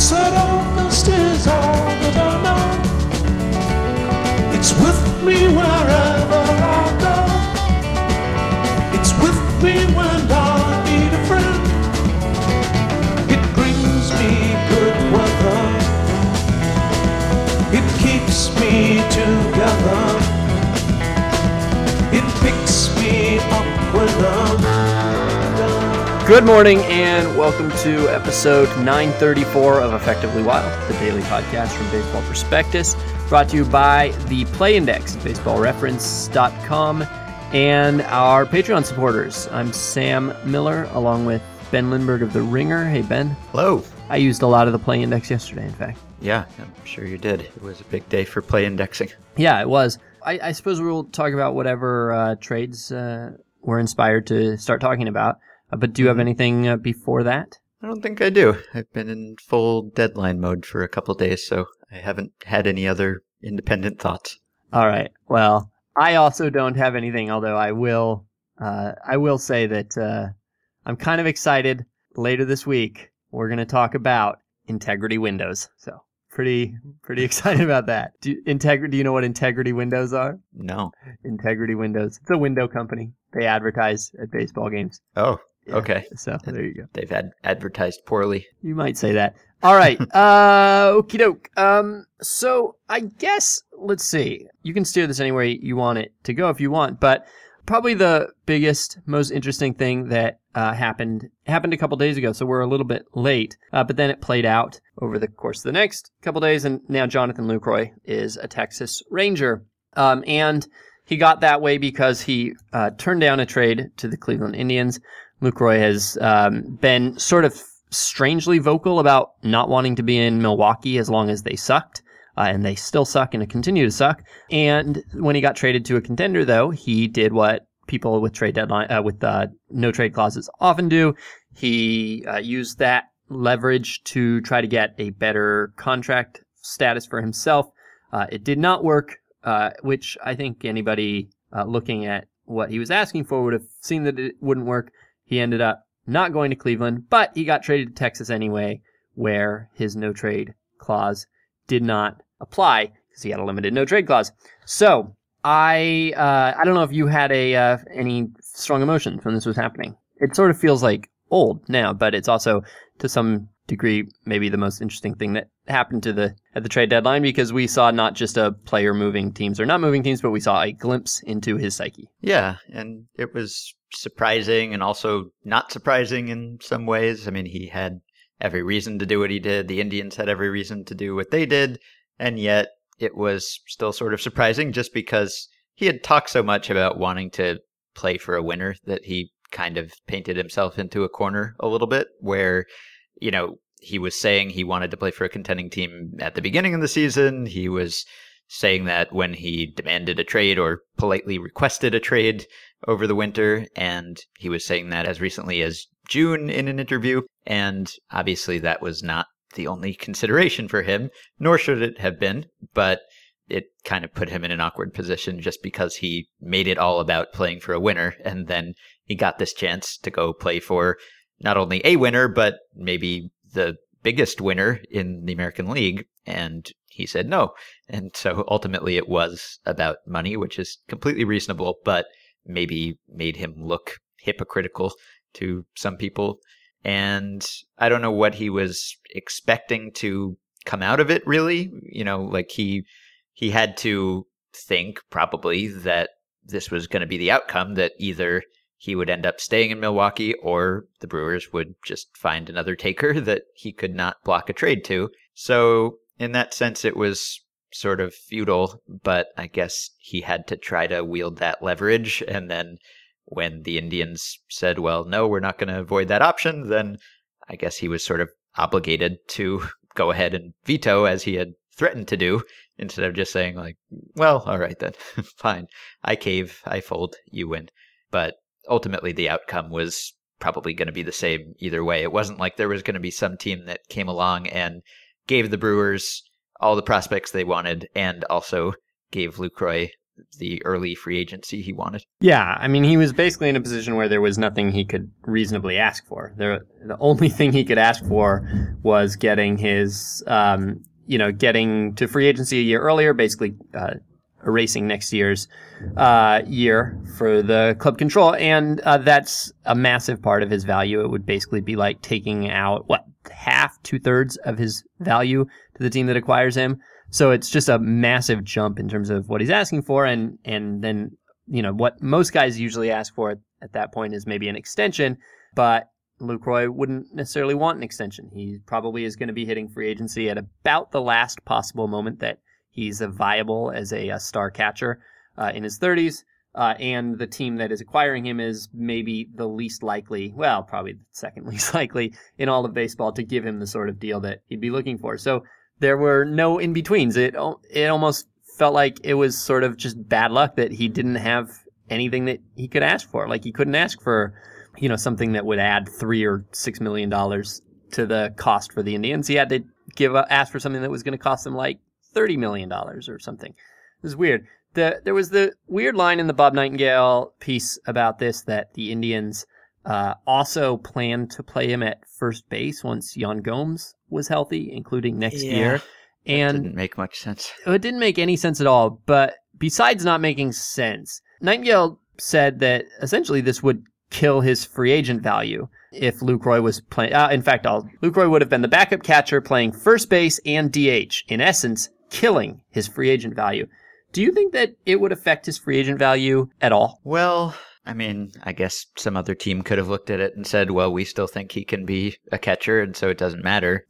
said August is all that I know. It's with me wherever I go. It's with me when I need a friend. It brings me good weather. It keeps me together. It picks me up when I'm done. Good morning and welcome to episode 934 of Effectively Wild, the daily podcast from Baseball Prospectus, brought to you by the Play Index, baseballreference.com, and our Patreon supporters. I'm Sam Miller, along with Ben Lindbergh of The Ringer. Hey, Ben. Hello. I used a lot of the Play Index yesterday, in fact. Yeah, I'm sure you did. It was a big day for Play Indexing. Yeah, it was. I suppose we'll talk about whatever trades we're inspired to start talking about. But do you have anything before that? I don't think I do. I've been in full deadline mode for a couple of days, so I haven't had any other independent thoughts. All right. Well, I also don't have anything, although I will say that I'm kind of excited. Later this week, we're going to talk about Integrity Windows. So pretty excited about that. Do you know what Integrity Windows are? No. Integrity Windows. It's a window company. They advertise at baseball games. Oh. Yeah, okay. So there you go. They've advertised poorly. You might say that. All right. Okie doke. So I guess, let's see. You can steer this any way you want it to go if you want, but probably the biggest, most interesting thing that happened a couple days ago. So we're a little bit late, but then it played out over the course of the next couple days. And now Jonathan Lucroy is a Texas Ranger. And he got that way because he turned down a trade to the Cleveland Indians. Lucroy has been sort of strangely vocal about not wanting to be in Milwaukee as long as they sucked, and they still suck and continue to suck. And when he got traded to a contender, though, he did what people with trade deadline with no trade clauses often do. He used that leverage to try to get a better contract status for himself. It did not work, which I think anybody looking at what he was asking for would have seen that it wouldn't work. He ended up not going to Cleveland, but he got traded to Texas anyway, where his no-trade clause did not apply because he had a limited no-trade clause. So I don't know if you had any strong emotions when this was happening. It sort of feels like old now, but it's also to some degree maybe the most interesting thing that happened at the trade deadline, because we saw not just a player moving teams or not moving teams, but we saw a glimpse into his psyche. Yeah, and it was surprising and also not surprising in some ways. I mean, he had every reason to do what he did. The Indians had every reason to do what they did. And yet it was still sort of surprising just because he had talked so much about wanting to play for a winner that he kind of painted himself into a corner a little bit where, you know, he was saying he wanted to play for a contending team at the beginning of the season. He was saying that when he demanded a trade or politely requested a trade over the winter, and he was saying that as recently as June in an interview, and obviously that was not the only consideration for him, nor should it have been, but it kind of put him in an awkward position just because he made it all about playing for a winner, and then he got this chance to go play for not only a winner, but maybe the biggest winner in the American League, and he said no. And so ultimately it was about money, which is completely reasonable, but maybe made him look hypocritical to some people. And I don't know what he was expecting to come out of it, really. You know, like he had to think probably that this was going to be the outcome, that either he would end up staying in Milwaukee or the Brewers would just find another taker that he could not block a trade to. So in that sense, it was sort of futile, but I guess he had to try to wield that leverage. And then when the Indians said, well, no, we're not going to avoid that option, then I guess he was sort of obligated to go ahead and veto as he had threatened to do, instead of just saying like, well, all right, then fine. I cave, I fold, you win. But ultimately, the outcome was probably going to be the same either way. It wasn't like there was going to be some team that came along and gave the Brewers all the prospects they wanted and also gave Lucroy the early free agency he wanted. Yeah, I mean, he was basically in a position where there was nothing he could reasonably ask for. The only thing he could ask for was getting his, getting to free agency a year earlier, basically erasing next year's year for the club control. And that's a massive part of his value. It would basically be like taking out, half, two-thirds of his value to the team that acquires him. So it's just a massive jump in terms of what he's asking for. And then, what most guys usually ask for at that point is maybe an extension, but Lucroy wouldn't necessarily want an extension. He probably is going to be hitting free agency at about the last possible moment that he's viable as a star catcher in his 30s. And the team that is acquiring him is maybe the least likely, probably the second least likely in all of baseball to give him the sort of deal that he'd be looking for. So there were no in-betweens. It almost felt like it was sort of just bad luck that he didn't have anything that he could ask for. Like, he couldn't ask for, something that would add $3 or $6 million to the cost for the Indians. He had to ask for something that was going to cost them like $30 million or something. It was weird. There was the weird line in the Bob Nightingale piece about this, that the Indians also planned to play him at first base once Yan Gomes was healthy, including next year. And it didn't make much sense. It didn't make any sense at all. But besides not making sense, Nightingale said that essentially this would kill his free agent value if Lucroy was playing. In fact, Lucroy would have been the backup catcher playing first base and DH, in essence, killing his free agent value. Do you think that it would affect his free agent value at all? Well, I mean, I guess some other team could have looked at it and said, well, we still think he can be a catcher, and so it doesn't matter.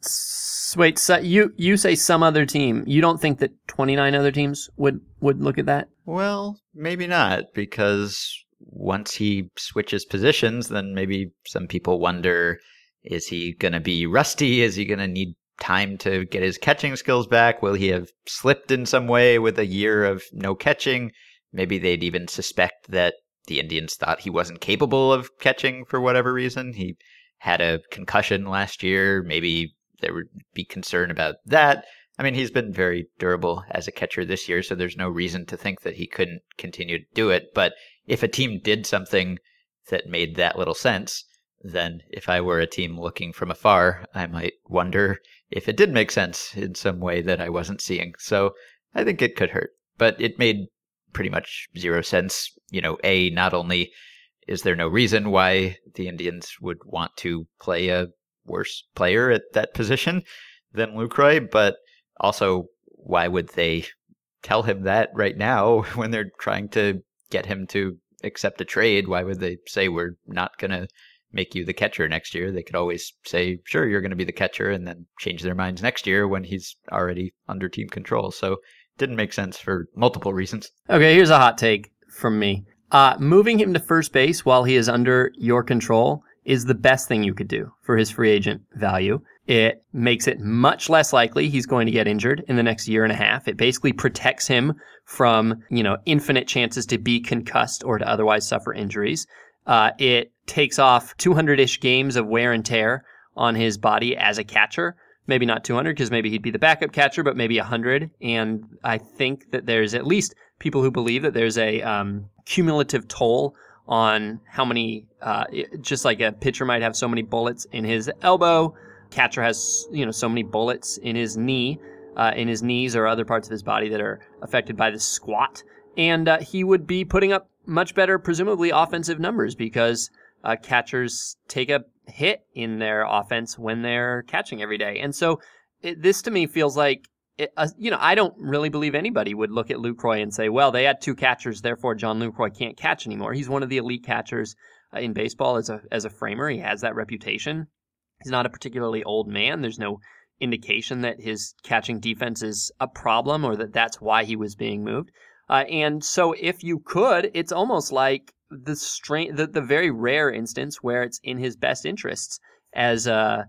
Wait, so you say some other team. You don't think that 29 other teams would look at that? Well, maybe not, because once he switches positions, then maybe some people wonder, is he going to be rusty? Is he going to need time to get his catching skills back? Will he have slipped in some way with a year of no catching? Maybe they'd even suspect that the Indians thought he wasn't capable of catching for whatever reason. He had a concussion last year. Maybe there would be concern about that. I mean, he's been very durable as a catcher this year, so there's no reason to think that he couldn't continue to do it. But if a team did something that made that little sense, then if I were a team looking from afar, I might wonder if it did make sense in some way that I wasn't seeing. So I think it could hurt, but it made pretty much zero sense. Not only is there no reason why the Indians would want to play a worse player at that position than Lucroy, but also why would they tell him that right now when they're trying to get him to accept a trade? Why would they say, we're not going to make you the catcher next year? They could always say, sure, you're going to be the catcher, and then change their minds next year when he's already under team control. So it didn't make sense for multiple reasons. Okay, here's a hot take from me. Moving him to first base while he is under your control is the best thing you could do for his free agent value. It makes it much less likely he's going to get injured in the next year and a half. It basically protects him from, infinite chances to be concussed or to otherwise suffer injuries. It takes off 200-ish games of wear and tear on his body as a catcher. Maybe not 200, because maybe he'd be the backup catcher, but maybe 100. And I think that there's at least people who believe that there's a cumulative toll on how many, just like a pitcher might have so many bullets in his elbow, catcher has, so many bullets in his knee, in his knees or other parts of his body that are affected by the squat. And he would be putting up much better, presumably, offensive numbers, because catchers take a hit in their offense when they're catching every day. And so this to me feels like, I don't really believe anybody would look at Lucroy and say, well, they had two catchers, therefore John Lucroy can't catch anymore. He's one of the elite catchers in baseball as a framer. He has that reputation. He's not a particularly old man. There's no indication that his catching defense is a problem or that that's why he was being moved. And so if you could, it's almost like the very rare instance where it's in his best interests as a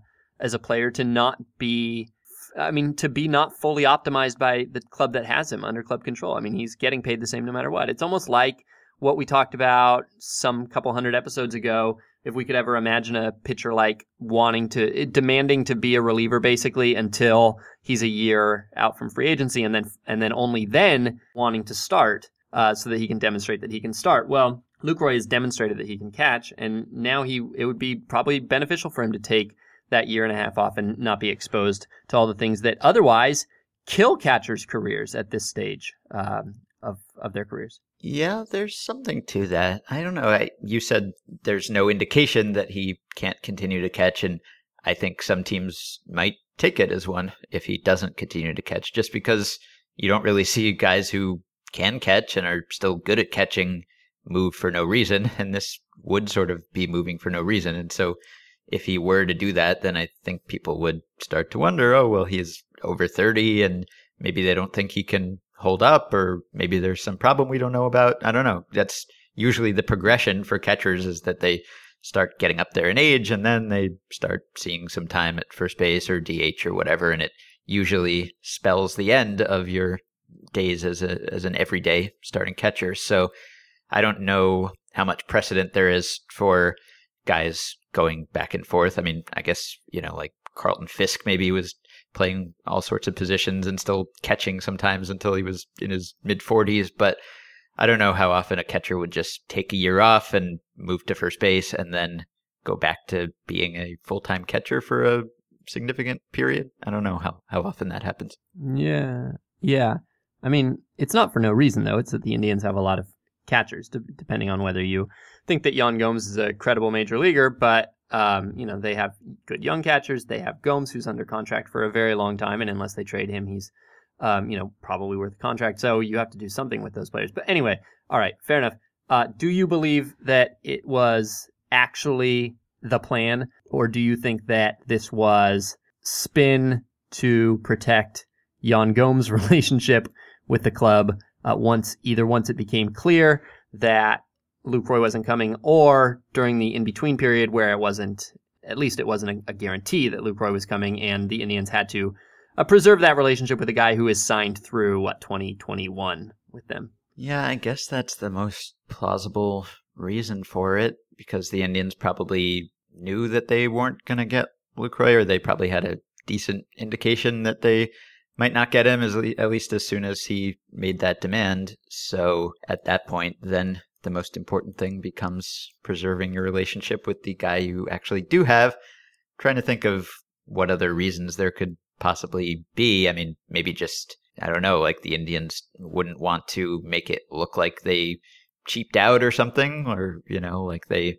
player to not be, to be not fully optimized by the club that has him under club control. I mean, he's getting paid the same no matter what. It's almost like what we talked about some couple hundred episodes ago, if we could ever imagine a pitcher like demanding to be a reliever basically until he's a year out from free agency, and then only then wanting to start. so that he can demonstrate that he can start. Well, Lucroy has demonstrated that he can catch, and now it would be probably beneficial for him to take that year and a half off and not be exposed to all the things that otherwise kill catchers' careers at this stage of their careers. Yeah, there's something to that. I don't know. You said there's no indication that he can't continue to catch, and I think some teams might take it as one if he doesn't continue to catch, just because you don't really see guys who can catch and are still good at catching move for no reason, and this would sort of be moving for no reason. And so if he were to do that, then I think people would start to wonder, oh, well, he's over 30 and maybe they don't think he can hold up, or maybe there's some problem we don't know about. I don't know. That's usually the progression for catchers, is that they start getting up there in age and then they start seeing some time at first base or DH or whatever, and it usually spells the end of your days as an everyday starting catcher. So I don't know how much precedent there is for guys going back and forth. I mean, I guess, like Carlton Fisk maybe was playing all sorts of positions and still catching sometimes until he was in his mid-40s, but I don't know how often a catcher would just take a year off and move to first base and then go back to being a full-time catcher for a significant period. I don't know how often that happens. Yeah. I mean, it's not for no reason, though. It's that the Indians have a lot of catchers, depending on whether you think that Yan Gomes is a credible major leaguer, but they have good young catchers. They have Gomes, who's under contract for a very long time, and unless they trade him, he's probably worth a contract. So you have to do something with those players. But anyway, all right, fair enough. Do you believe that it was actually the plan, or do you think that this was spin to protect Yan Gomes' relationship with the club once it became clear that Lucroy wasn't coming, or during the in-between period where it wasn't a guarantee that Lucroy was coming, and the Indians had to preserve that relationship with a guy who is signed through, 2021 with them? Yeah, I guess that's the most plausible reason for it, because the Indians probably knew that they weren't going to get Lucroy, or they probably had a decent indication that they might not get him, at least as soon as he made that demand. So at that point, then the most important thing becomes preserving your relationship with the guy you actually do have. I'm trying to think of what other reasons there could possibly be. I mean, maybe just, I don't know, like the Indians wouldn't want to make it look like they cheaped out or something, or, like they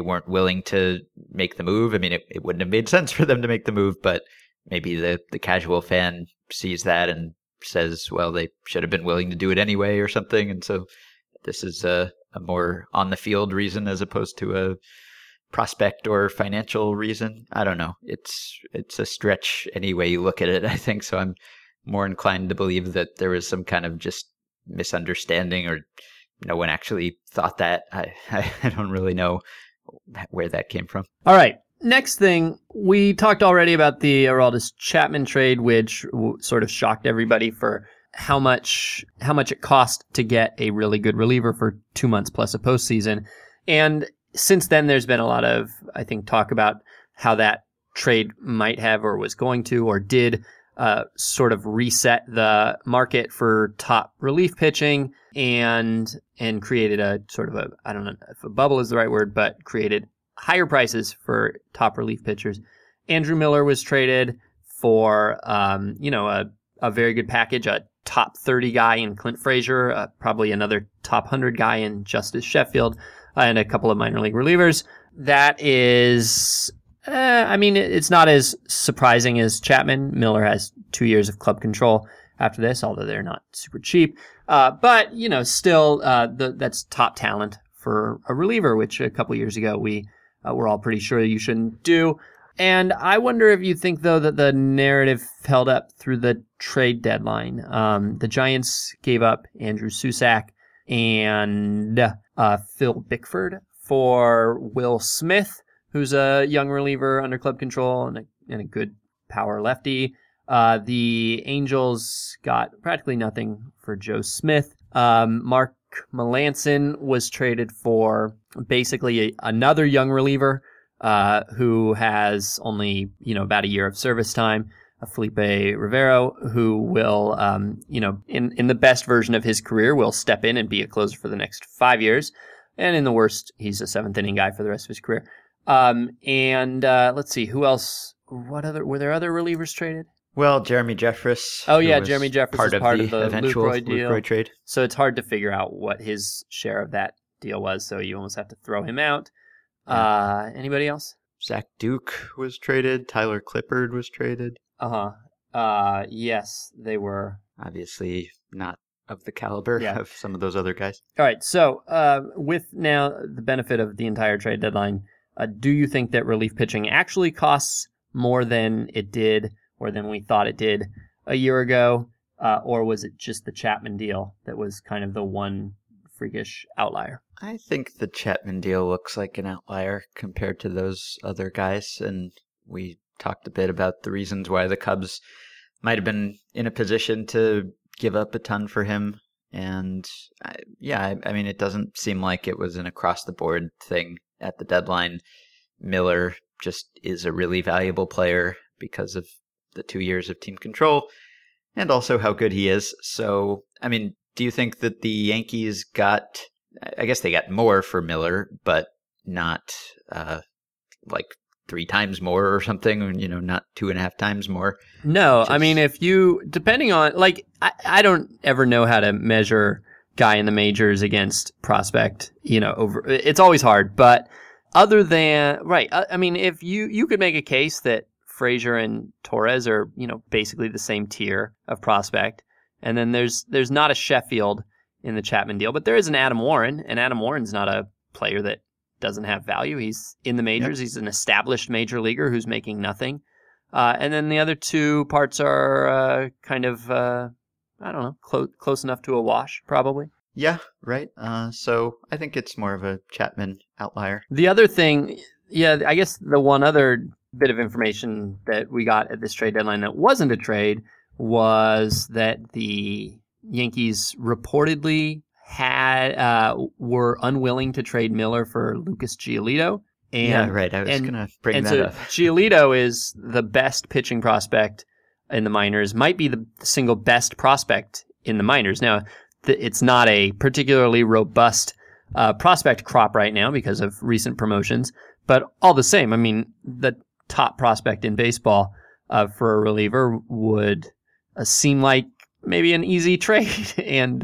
weren't willing to make the move. I mean, it wouldn't have made sense for them to make the move, but maybe the casual fan sees that and says, well, they should have been willing to do it anyway or something. And so this is a more on the field reason as opposed to a prospect or financial reason. I don't know. It's a stretch any way you look at it, I think. So I'm more inclined to believe that there was some kind of just misunderstanding, or no one actually thought that. I don't really know where that came from. All right. Next thing, we talked already about the Aroldis Chapman trade, which sort of shocked everybody for how much it cost to get a really good reliever for 2 months plus a postseason. And since then, there's been a lot of, I think, talk about how that trade might have, or was going to, or did sort of reset the market for top relief pitching, and created a sort of a, I don't know if a bubble is the right word, but created higher prices for top relief pitchers. Andrew Miller was traded for, a very good package, a top 30 guy in Clint Frazier, probably another top 100 guy in Justice Sheffield, and a couple of minor league relievers. That is, it's not as surprising as Chapman. Miller has 2 years of club control after this, although they're not super cheap. But that's top talent for a reliever, which a couple years ago we were all pretty sure you shouldn't do. And I wonder if you think, though, that the narrative held up through the trade deadline. The Giants gave up Andrew Susac and Phil Bickford for Will Smith, who's a young reliever under club control and a good power lefty. The Angels got practically nothing for Joe Smith. Mark Melancon was traded for basically another young reliever who has only about a year of service time, Felipe Rivero, who will, in the best version of his career, will step in and be a closer for the next 5 years. And in the worst, he's a seventh inning guy for the rest of his career. Let's see, who else? Were there other relievers traded? Well, Jeremy Jeffress. Oh yeah, Jeremy Jeffress was part of the eventual Lucroy trade. So it's hard to figure out what his share of that deal was. So you almost have to throw him out. Yeah. Anybody else? Zach Duke was traded. Tyler Clippard was traded. Yes, they were. Obviously not of the caliber of some of those other guys. All right. So with now the benefit of the entire trade deadline, do you think that relief pitching actually costs more than it did or than we thought it did a year ago? Or was it just the Chapman deal that was kind of the one freakish outlier? I think the Chapman deal looks like an outlier compared to those other guys. And we talked a bit about the reasons why the Cubs might have been in a position to give up a ton for him. And I mean, it doesn't seem like it was an across-the-board thing at the deadline. Miller just is a really valuable player because of the 2 years of team control and also how good he is. So, I mean, do you think that the Yankees got, I guess they got more for Miller, but not like 3 times more or something, you know, not 2.5 times more? No, I mean, if you, depending on, like, I don't ever know how to measure guy in the majors against prospect, you know, over, it's always hard, but other than, right, I mean, if you could make a case that Frazier and Torres are, you know, basically the same tier of prospect, and then there's not a Sheffield in the Chapman deal, but there is an Adam Warren, and Adam Warren's not a player that doesn't have value. He's in the majors. Yep. He's an established major leaguer who's making nothing. And then the other two parts are close enough to a wash, probably. Yeah, right. So I think it's more of a Chapman outlier. The other thing, I guess the one other bit of information that we got at this trade deadline that wasn't a trade was that the Yankees reportedly were unwilling to trade Miller for Lucas Giolito. And, yeah, right. I was going to bring that up. Giolito is the best pitching prospect in the minors, might be the single best prospect in the minors. Now, it's not a particularly robust prospect crop right now because of recent promotions, but all the same, I mean, the top prospect in baseball for a reliever would seem like maybe an easy trade, and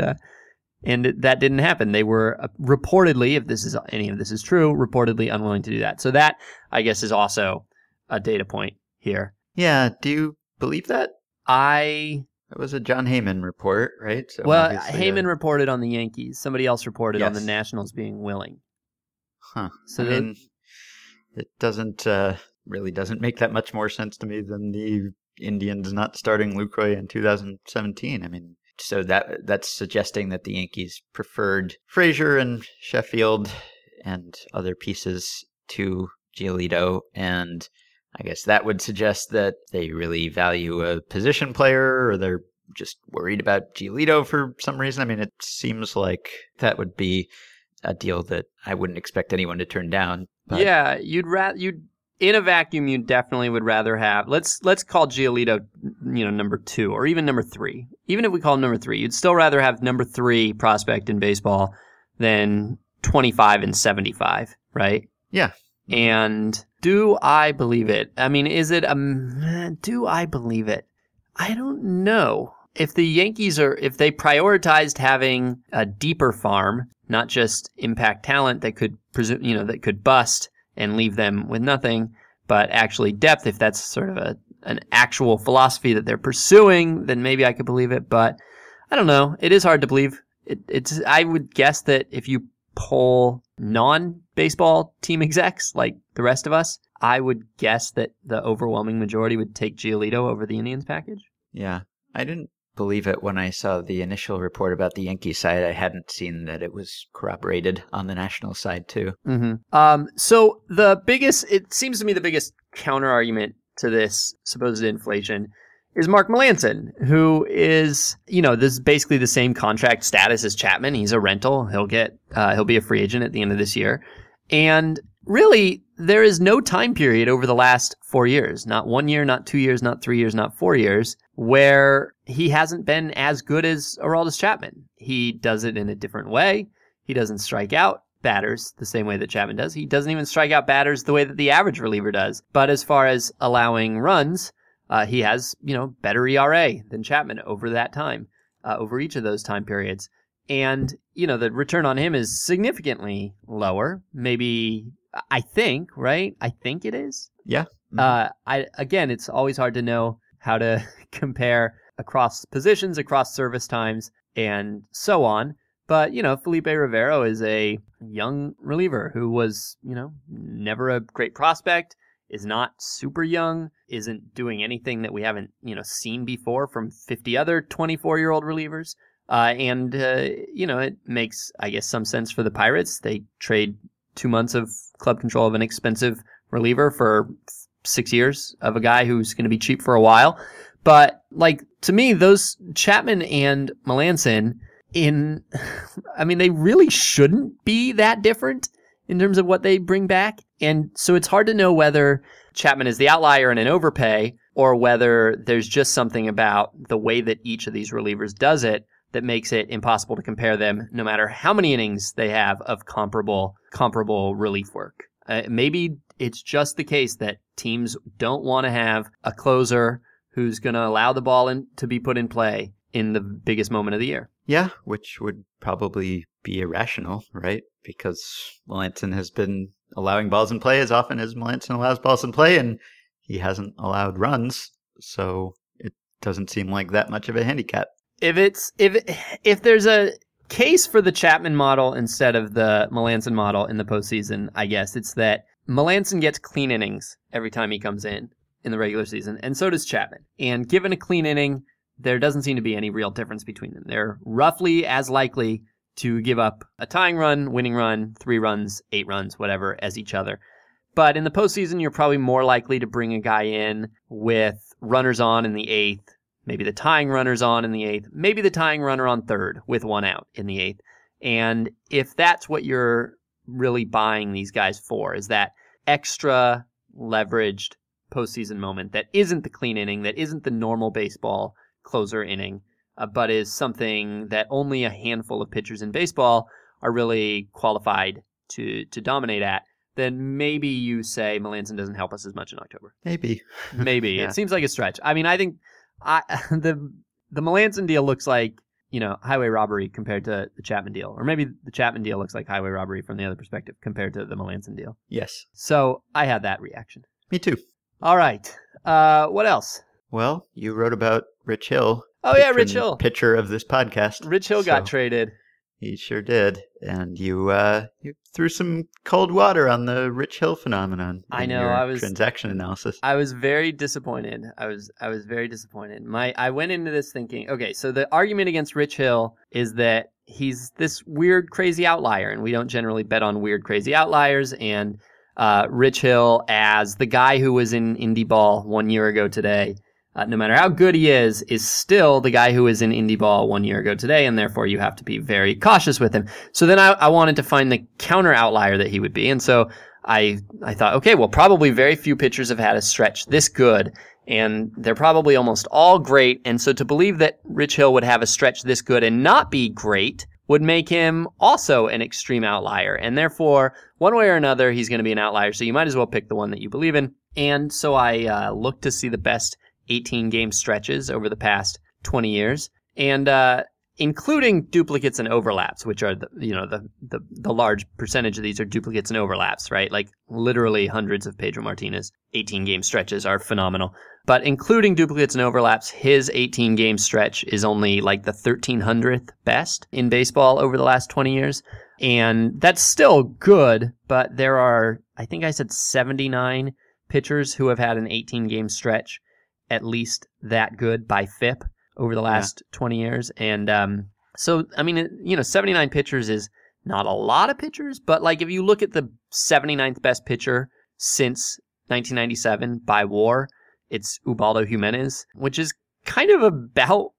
that didn't happen. They were reportedly, if this is any of this is true, reportedly unwilling to do that. So that, I guess, is also a data point here. Yeah. Do you believe that? That was a John Heyman report, right? So well, Heyman reported on the Yankees. Somebody else reported on the Nationals being willing. Huh. So it doesn't really doesn't make that much more sense to me than the Indians not starting Lucroy in 2017. I mean, so that's suggesting that the Yankees preferred Frazier and Sheffield and other pieces to Giolito, and I guess that would suggest that they really value a position player, or they're just worried about Giolito for some reason. I mean, it seems like that would be a deal that I wouldn't expect anyone to turn down. But yeah, you'd in a vacuum, you definitely would rather have. Let's call Giolito, you know, number 2 or even number 3. Even if we call him number 3, you'd still rather have number 3 prospect in baseball than 25 and 75, right? Yeah. And do I believe it? I mean, is it do I believe it? I don't know. If the Yankees if they prioritized having a deeper farm, not just impact talent that could presume, you know, that could bust and leave them with nothing, but actually depth, if that's sort of an actual philosophy that they're pursuing, then maybe I could believe it, but I don't know. It is hard to believe. It's. I would guess that if you poll non-baseball team execs, like the rest of us, I would guess that the overwhelming majority would take Giolito over the Indians package. Yeah. I didn't believe it when I saw the initial report about the Yankee side. I hadn't seen that it was corroborated on the National side too. Mm-hmm. So it seems to me the biggest counter argument to this supposed inflation is Mark Melancon, who is, you know, this is basically the same contract status as Chapman. He's a rental. He'll be a free agent at the end of this year. And really, there is no time period over the last 4 years, not 1 year, not 2 years, not 3 years, not 4 years, where he hasn't been as good as Aroldis Chapman. He does it in a different way. He doesn't strike out batters the same way that Chapman does. He doesn't even strike out batters the way that the average reliever does. But as far as allowing runs, he has, better ERA than Chapman over that time, over each of those time periods. And, the return on him is significantly lower, maybe, I think, right? I think it is. Yeah. Mm-hmm. Again, it's always hard to know how to compare across positions, across service times, and so on. But, Felipe Rivero is a young reliever who was, never a great prospect, is not super young, isn't doing anything that we haven't, seen before from 50 other 24-year-old relievers. It makes, I guess, some sense for the Pirates. They trade 2 months of club control of an expensive reliever for 6 years of a guy who's going to be cheap for a while. But, to me, those Chapman and Melancon, they really shouldn't be that different in terms of what they bring back. And so it's hard to know whether Chapman is the outlier and an overpay, or whether there's just something about the way that each of these relievers does it that makes it impossible to compare them, no matter how many innings they have of comparable relief work. Maybe it's just the case that teams don't want to have a closer who's going to allow the ball to be put in play in the biggest moment of the year. Yeah, which would probably be irrational, right? Because Melancon has been allowing balls in play as often as Melancon allows balls in play, and he hasn't allowed runs, so it doesn't seem like that much of a handicap. If there's a case for the Chapman model instead of the Melancon model in the postseason, I guess it's that Melancon gets clean innings every time he comes in the regular season, and so does Chapman. And given a clean inning, there doesn't seem to be any real difference between them. They're roughly as likely to give up a tying run, winning run, 3 runs, 8 runs, whatever, as each other. But in the postseason, you're probably more likely to bring a guy in with runners on in the 8th, maybe the tying runner's on in the 8th, maybe the tying runner on 3rd with 1 out in the 8th. And if that's what you're really buying these guys for, is that extra leveraged postseason moment that isn't the clean inning, that isn't the normal baseball closer inning, but is something that only a handful of pitchers in baseball are really qualified to dominate at, then maybe you say Melancon doesn't help us as much in October. Maybe. Yeah. It seems like a stretch. I think... the Melancon deal looks like, highway robbery compared to the Chapman deal. Or maybe the Chapman deal looks like highway robbery from the other perspective compared to the Melancon deal. Yes. So I had that reaction. Me too. All right. What else? Well, you wrote about Rich Hill. Oh, yeah, Rich Hill. Pitcher of this podcast. Rich Hill got traded. He sure did. And you threw some cold water on the Rich Hill phenomenon. I know. I was transaction analysis. I was very disappointed. I was very disappointed. I went into this thinking, okay, so the argument against Rich Hill is that he's this weird, crazy outlier, and we don't generally bet on weird, crazy outliers. And Rich Hill, as the guy who was in indie ball 1 year ago today, no matter how good he is still the guy who was in indie ball 1 year ago today, and therefore you have to be very cautious with him. So then I wanted to find the counter outlier that he would be. And so I thought, okay, well, probably very few pitchers have had a stretch this good, and they're probably almost all great. And so to believe that Rich Hill would have a stretch this good and not be great would make him also an extreme outlier. And therefore, one way or another, he's going to be an outlier. So you might as well pick the one that you believe in. And so I looked to see the best 18-game stretches over the past 20 years, and including duplicates and overlaps, which are the large percentage of these are duplicates and overlaps, right? Like literally hundreds of Pedro Martinez 18-game stretches are phenomenal. But including duplicates and overlaps, his 18-game stretch is only like the 1,300th best in baseball over the last 20 years. And that's still good, but there are, I think I said 79 pitchers who have had an 18-game stretch at least that good by FIP over the last 20 years. And so, 79 pitchers is not a lot of pitchers, but if you look at the 79th best pitcher since 1997 by WAR, it's Ubaldo Jimenez, which is kind of about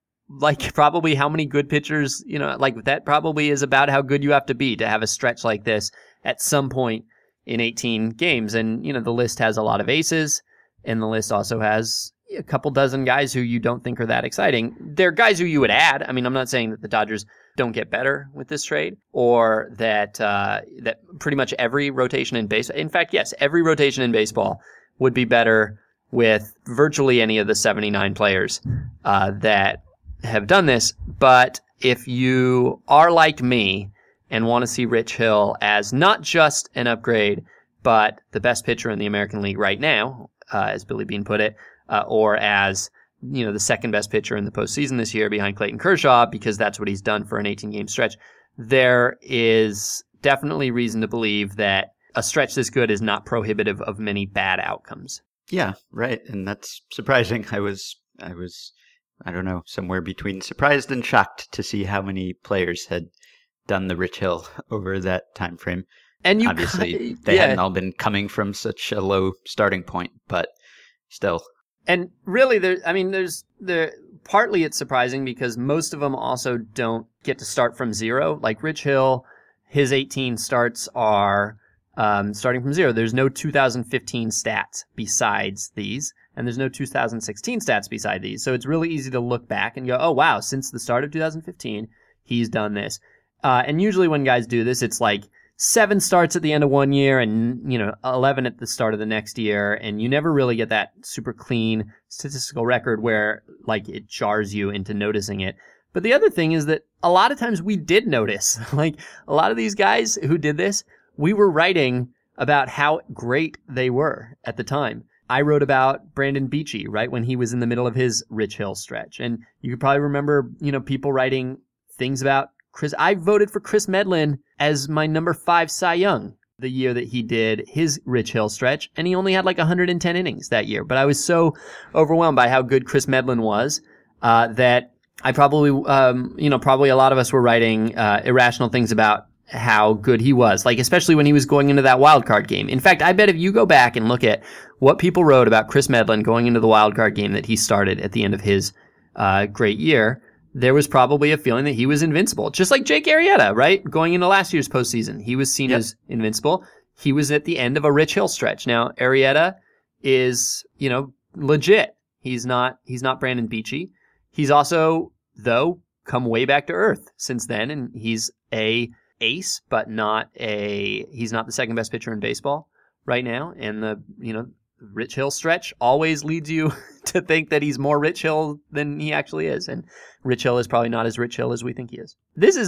probably how many good pitchers, that probably is about how good you have to be to have a stretch like this at some point in 18 games. And, you know, the list has a lot of aces, and the list also has a couple dozen guys who you don't think are that exciting. They're guys who you would add. I mean, I'm not saying that the Dodgers don't get better with this trade, or that that pretty much every rotation in baseball. In fact, yes, every rotation in baseball would be better with virtually any of the 79 players that have done this. But if you are like me and want to see Rich Hill as not just an upgrade, but the best pitcher in the American League right now, as Billy Beane put it, or as, you know, the second best pitcher in the postseason this year behind Clayton Kershaw, because that's what he's done for an 18-game stretch, there is definitely reason to believe that a stretch this good is not prohibitive of many bad outcomes. Yeah, right. And that's surprising. I don't know, somewhere between surprised and shocked to see how many players had done the Rich Hill over that time frame. And obviously, they hadn't all been coming from such a low starting point, but still. And really, partly it's surprising because most of them also don't get to start from zero. Like Rich Hill, his 18 starts are starting from zero. There's no 2015 stats besides these, and there's no 2016 stats beside these. So it's really easy to look back and go, oh, wow, since the start of 2015, he's done this. And usually when guys do this, it's like 7 starts at the end of one year and, you know, 11 at the start of the next year. And you never really get that super clean statistical record where, like, it jars you into noticing it. But the other thing is that a lot of times we did notice, like, a lot of these guys who did this, we were writing about how great they were at the time. I wrote about Brandon Beachy right when he was in the middle of his Rich Hill stretch. And you could probably remember, you know, people writing things about Chris. I voted for Chris Medlen as my number 5 Cy Young the year that he did his Rich Hill stretch, and he only had like 110 innings that year. But I was so overwhelmed by how good Chris Medlen was that I probably, probably a lot of us were writing irrational things about how good he was, like especially when he was going into that wild card game. In fact, I bet if you go back and look at what people wrote about Chris Medlen going into the wild card game that he started at the end of his great year, there was probably a feeling that he was invincible. Just like Jake Arrieta, right? Going into last year's postseason, he was seen as invincible. He was at the end of a Rich Hill stretch. Now, Arrieta is, you know, legit. He's not Brandon Beachy. He's also, though, come way back to earth since then, and he's a ace, but he's not the second best pitcher in baseball right now. And the, you know, Rich Hill stretch always leads you to think that he's more Rich Hill than he actually is. And Rich Hill is probably not as Rich Hill as we think he is.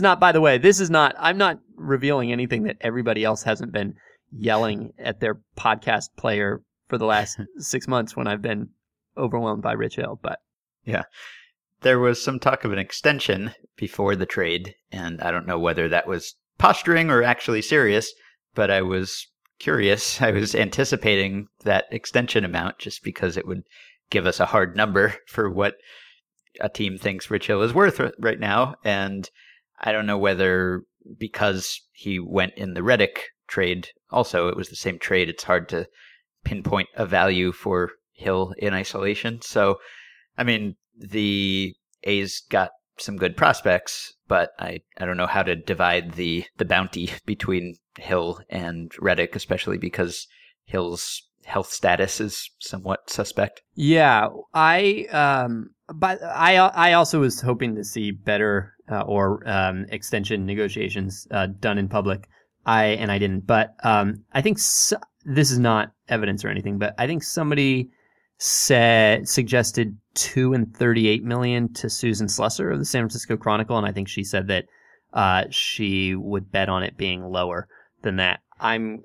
I'm not revealing anything that everybody else hasn't been yelling at their podcast player for the last 6 months when I've been overwhelmed by Rich Hill, but yeah. There was some talk of an extension before the trade, and I don't know whether that was posturing or actually serious, but I was curious. I was anticipating that extension amount just because it would give us a hard number for what a team thinks Rich Hill is worth right now. And I don't know whether, because he went in the Reddick trade also, it was the same trade, it's hard to pinpoint a value for Hill in isolation. So, I mean, the A's got some good prospects, but I don't know how to divide the bounty between Hill and Reddick, especially because Hill's health status is somewhat suspect. Yeah, I also was hoping to see better extension negotiations done in public. I didn't, but I think this is not evidence or anything, but I think somebody suggested $2 and $38 million to Susan Slusser of the San Francisco Chronicle, and I think she said that she would bet on it being lower than that. I'm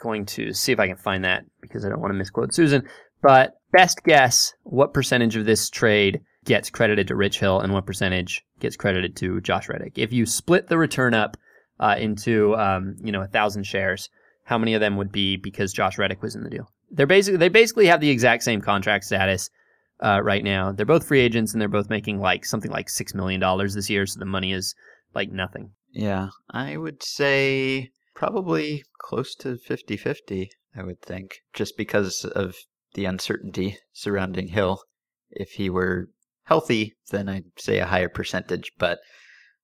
going to see if I can find that because I don't want to misquote Susan. But best guess, what percentage of this trade gets credited to Rich Hill and what percentage gets credited to Josh Reddick? If you split the return up into 1,000 shares, how many of them would be because Josh Reddick was in the deal? They basically have the exact same contract status right now. They're both free agents, and they're both making like something like $6 million this year, so the money is like nothing. Yeah, I would say probably close to 50-50, I would think, just because of the uncertainty surrounding Hill. If he were healthy, then I'd say a higher percentage, but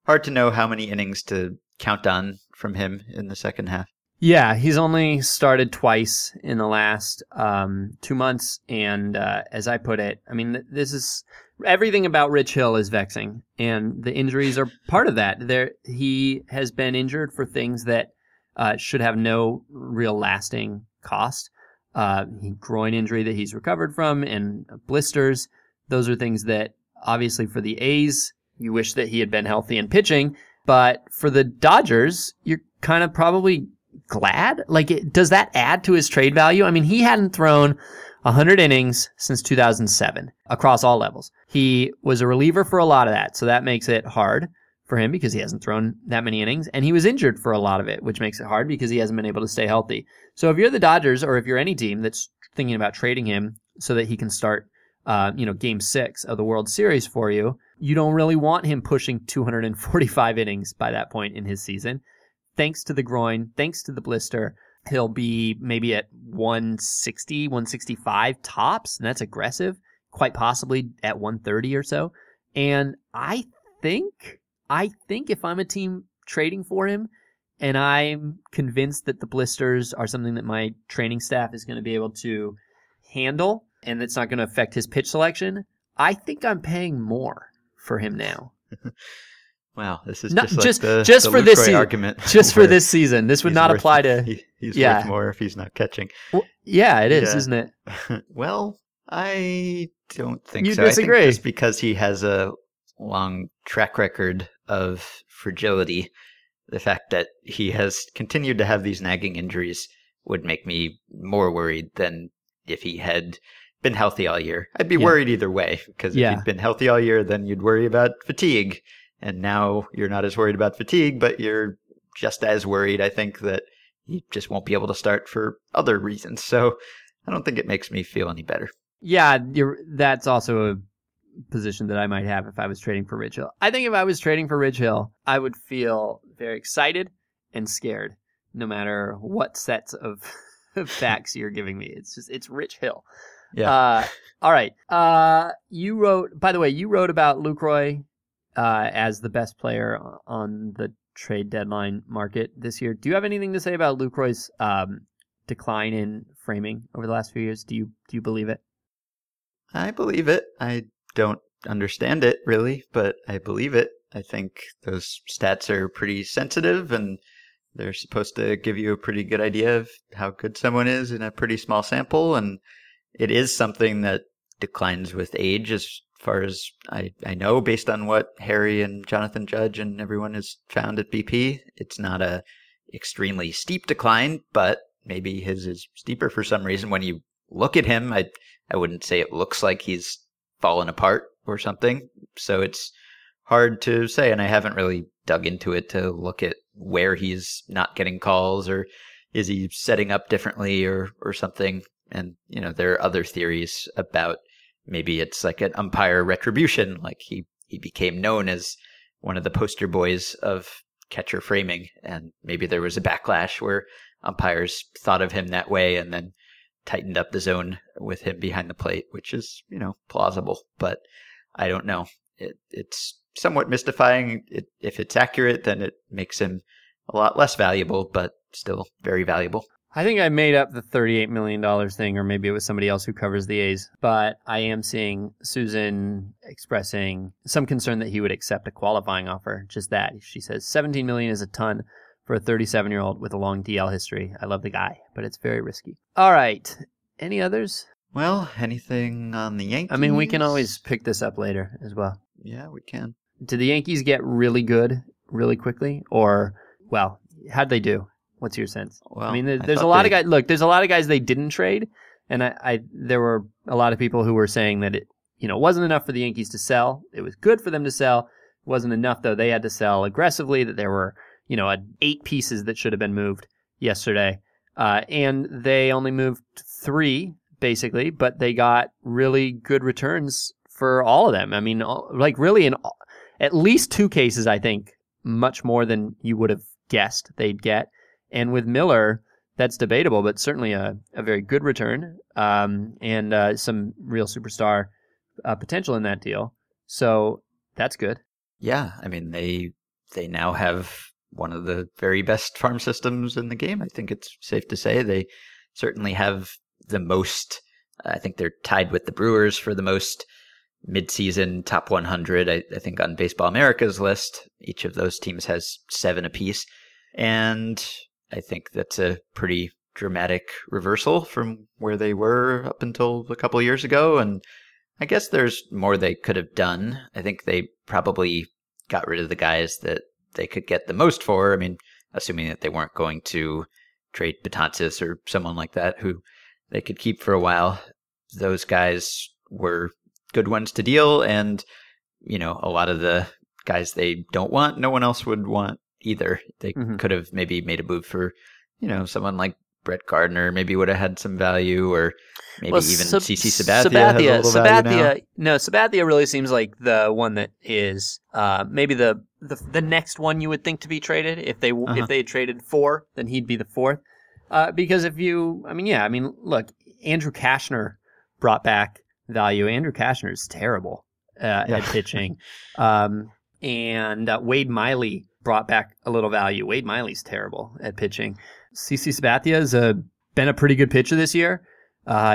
hard to know how many innings to count on from him in the second half. Yeah, he's only started twice in the last 2 months, and as I put it, I mean, this is everything about Rich Hill is vexing, and the injuries are part of that. He has been injured for things that should have no real lasting cost. Groin injury that he's recovered from and blisters, those are things that obviously for the A's, you wish that he had been healthy and pitching, but for the Dodgers, you're kind of probably glad? Does that add to his trade value? I mean, he hadn't thrown 100 innings since 2007 across all levels. He was a reliever for a lot of that, so that makes it hard for him because he hasn't thrown that many innings, and he was injured for a lot of it, which makes it hard because he hasn't been able to stay healthy. So if you're the Dodgers or if you're any team that's thinking about trading him so that he can start Game 6 of the World Series for you, you don't really want him pushing 245 innings by that point in his season. Thanks to the groin, thanks to the blister, he'll be maybe at 160, 165 tops, and that's aggressive, quite possibly at 130 or so. And I think if I'm a team trading for him, and I'm convinced that the blisters are something that my training staff is going to be able to handle, and it's not going to affect his pitch selection, I think I'm paying more for him now. Wow, this is just for this season. Just for this season, this would not apply to. He's worth more if he's not catching. Well, yeah, it is, isn't it? Well, I don't think so. You disagree? I think just because he has a long track record of fragility, the fact that he has continued to have these nagging injuries would make me more worried than if he had been healthy all year. I'd be worried either way, because if he'd been healthy all year, then you'd worry about fatigue. And now you're not as worried about fatigue, but you're just as worried, I think, that you just won't be able to start for other reasons. So I don't think it makes me feel any better. Yeah, that's also a position that I might have if I was trading for Rich Hill. I think if I was trading for Rich Hill, I would feel very excited and scared, no matter what sets of facts you're giving me. It's Rich Hill. Yeah. All right. You wrote about Lucroy as the best player on the trade deadline market this year. Do you have anything to say about Lucroy's decline in framing over the last few years? Do you believe it? I believe it. I don't understand it really, but I believe it. I think those stats are pretty sensitive, and they're supposed to give you a pretty good idea of how good someone is in a pretty small sample, and it is something that declines with age, as far as I know, based on what Harry and Jonathan Judge and everyone has found at BP. It's not a extremely steep decline, but maybe his is steeper for some reason. When you look at him, I wouldn't say it looks like he's fallen apart or something. So it's hard to say, and I haven't really dug into it to look at where he's not getting calls, or is he setting up differently or something. And, there are other theories about maybe it's like an umpire retribution, like he became known as one of the poster boys of catcher framing, and maybe there was a backlash where umpires thought of him that way and then tightened up the zone with him behind the plate, which is, plausible, but I don't know. It's somewhat mystifying. If it's accurate, then it makes him a lot less valuable, but still very valuable. I think I made up the $38 million thing, or maybe it was somebody else who covers the A's, but I am seeing Susan expressing some concern that he would accept a qualifying offer, just that. She says, $17 million is a ton for a 37-year-old with a long DL history. I love the guy, but it's very risky. All right. Any others? Well, anything on the Yankees? I mean, we can always pick this up later as well. Yeah, we can. Did the Yankees get really good really quickly? Or, well, how'd they do? What's your sense? Well, I mean, there's a lot of guys. Look, there's a lot of guys they didn't trade, and there were a lot of people who were saying that it, wasn't enough for the Yankees to sell. It was good for them to sell. It wasn't enough though. They had to sell aggressively. That there were, 8 pieces that should have been moved yesterday, and they only moved 3 basically, but they got really good returns for all of them. I mean, really in at least 2 cases, I think much more than you would have guessed they'd get. And with Miller, that's debatable, but certainly a very good return and some real superstar potential in that deal. So that's good. Yeah, I mean, they now have one of the very best farm systems in the game. I think it's safe to say they certainly have the most. I think they're tied with the Brewers for the most midseason top 100. I think on Baseball America's list, each of those teams has 7 apiece. And I think that's a pretty dramatic reversal from where they were up until a couple of years ago. And I guess there's more they could have done. I think they probably got rid of the guys that they could get the most for. I mean, assuming that they weren't going to trade Betances or someone like that who they could keep for a while. Those guys were good ones to deal. And, you know, a lot of the guys they don't want, no one else would want either. They could have maybe made a move for, you know, someone like Brett Gardner maybe would have had some value, or maybe even CC Sabathia. No, Sabathia really seems like the one that is maybe the next one you would think to be traded. If they had traded 4, then he'd be the 4th. Because if you, look, Andrew Kashner brought back value. Andrew Kashner is terrible at pitching. And Wade Miley brought back a little value. Wade Miley's terrible at pitching. CC Sabathia has been a pretty good pitcher this year.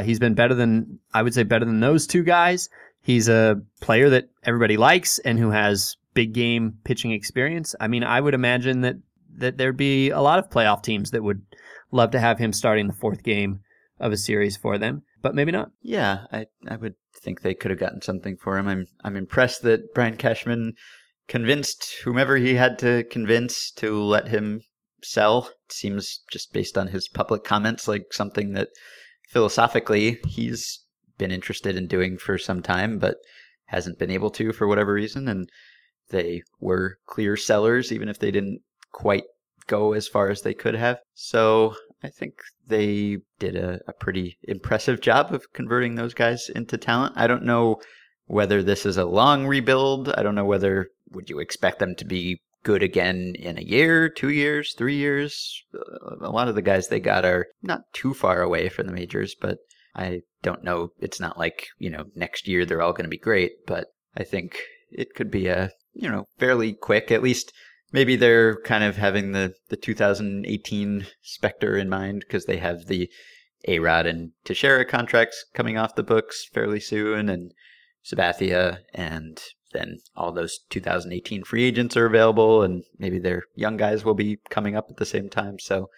He's been better than those two guys. He's a player that everybody likes and who has big game pitching experience. I mean, I would imagine that there'd be a lot of playoff teams that would love to have him starting the 4th game of a series for them, but maybe not. Yeah, I would think they could have gotten something for him. I'm impressed that Brian Cashman convinced whomever he had to convince to let him sell. It seems, just based on his public comments, like something that philosophically he's been interested in doing for some time, but hasn't been able to for whatever reason. And they were clear sellers, even if they didn't quite go as far as they could have. So I think they did a pretty impressive job of converting those guys into talent. I don't know whether this is a long rebuild. I don't know whether, would you expect them to be good again in a year, 2 years, 3 years? A lot of the guys they got are not too far away from the majors, but I don't know. It's not like, you know, next year they're all going to be great, but I think it could be a, you know, fairly quick, at least. Maybe they're kind of having the 2018 specter in mind because they have the A-Rod and Teixeira contracts coming off the books fairly soon, and Sabathia, and then all those 2018 free agents are available, and maybe their young guys will be coming up at the same time. So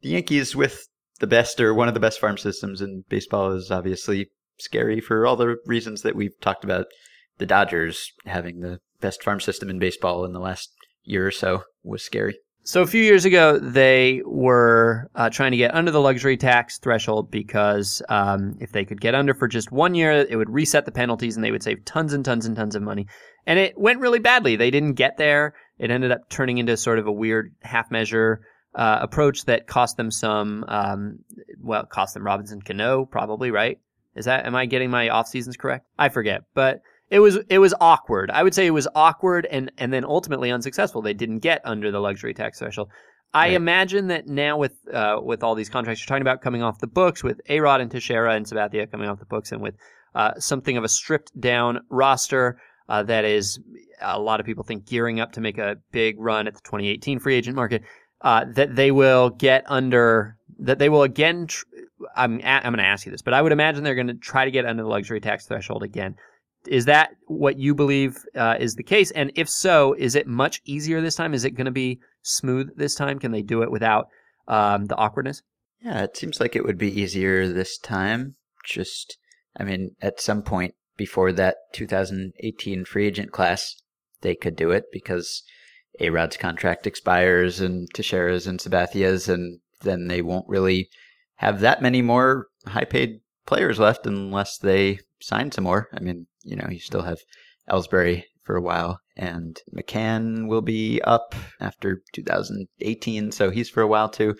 the Yankees with the best, or one of the best farm systems in baseball, is obviously scary for all the reasons that we've talked about. The Dodgers having the best farm system in baseball in the last year or so was scary. So a few years ago, they were trying to get under the luxury tax threshold because if they could get under for just 1 year, it would reset the penalties and they would save tons and tons and tons of money. And it went really badly. They didn't get there. It ended up turning into sort of a weird half-measure approach that cost them some, cost them Robinson Cano probably, right? Am I getting my off-seasons correct? I forget, but it was awkward. I would say it was awkward and then ultimately unsuccessful. They didn't get under the luxury tax threshold. I imagine that now with all these contracts you're talking about coming off the books, with A-Rod and Teixeira and Sabathia coming off the books, and with something of a stripped down roster that is, a lot of people think, gearing up to make a big run at the 2018 free agent market, that they will get under, that they will again, I'm going to ask you this, but I would imagine they're going to try to get under the luxury tax threshold again. Is that what you believe is the case? And if so, is it much easier this time? Is it going to be smooth this time? Can they do it without the awkwardness? Yeah, it seems like it would be easier this time. Just, I mean, at some point before that 2018 free agent class, they could do it because A-Rod's contract expires and Teixeira's and Sabathia's, and then they won't really have that many more high-paid players left unless they sign some more. I mean, you know, you still have Ellsbury for a while, and McCann will be up after 2018, so he's for a while too.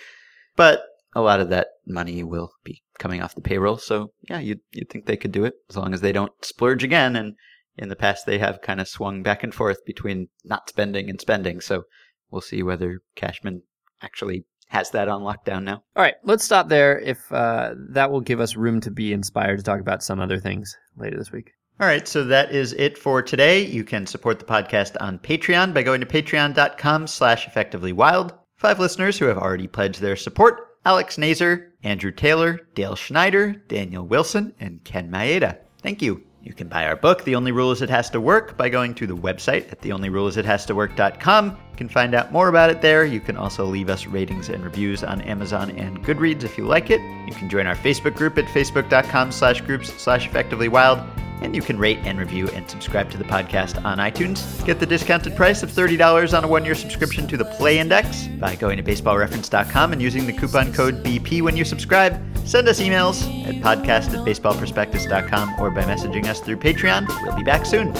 But a lot of that money will be coming off the payroll, so yeah, you'd think they could do it as long as they don't splurge again. And in the past, they have kind of swung back and forth between not spending and spending, so we'll see whether Cashman actually has that on lockdown now. All right, let's stop there. If that will give us room to be inspired to talk about some other things later this week. All right, so that is it for today. You can support the podcast on Patreon by going to patreon.com/effectivelywild. 5 listeners who have already pledged their support: Alex Nazer, Andrew Taylor, Dale Schneider, Daniel Wilson, and Ken Maeda. Thank you. You can buy our book, The Only Rule Is It Has to Work, by going to the website at theonlyruleisithastowork.com. You can find out more about it there. You can also leave us ratings and reviews on Amazon and Goodreads if you like it. You can join our Facebook group at facebook.com/groups/effectivelywild. And you can rate and review and subscribe to the podcast on iTunes. Get the discounted price of $30 on a one-year subscription to the Play Index by going to baseballreference.com and using the coupon code BP when you subscribe. Send us emails at podcast@baseballprospectus.com or by messaging us through Patreon. We'll be back soon.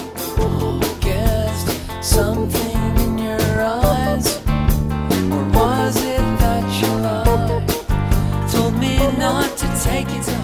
Something in your eyes, or was it that your eye told me not to take it?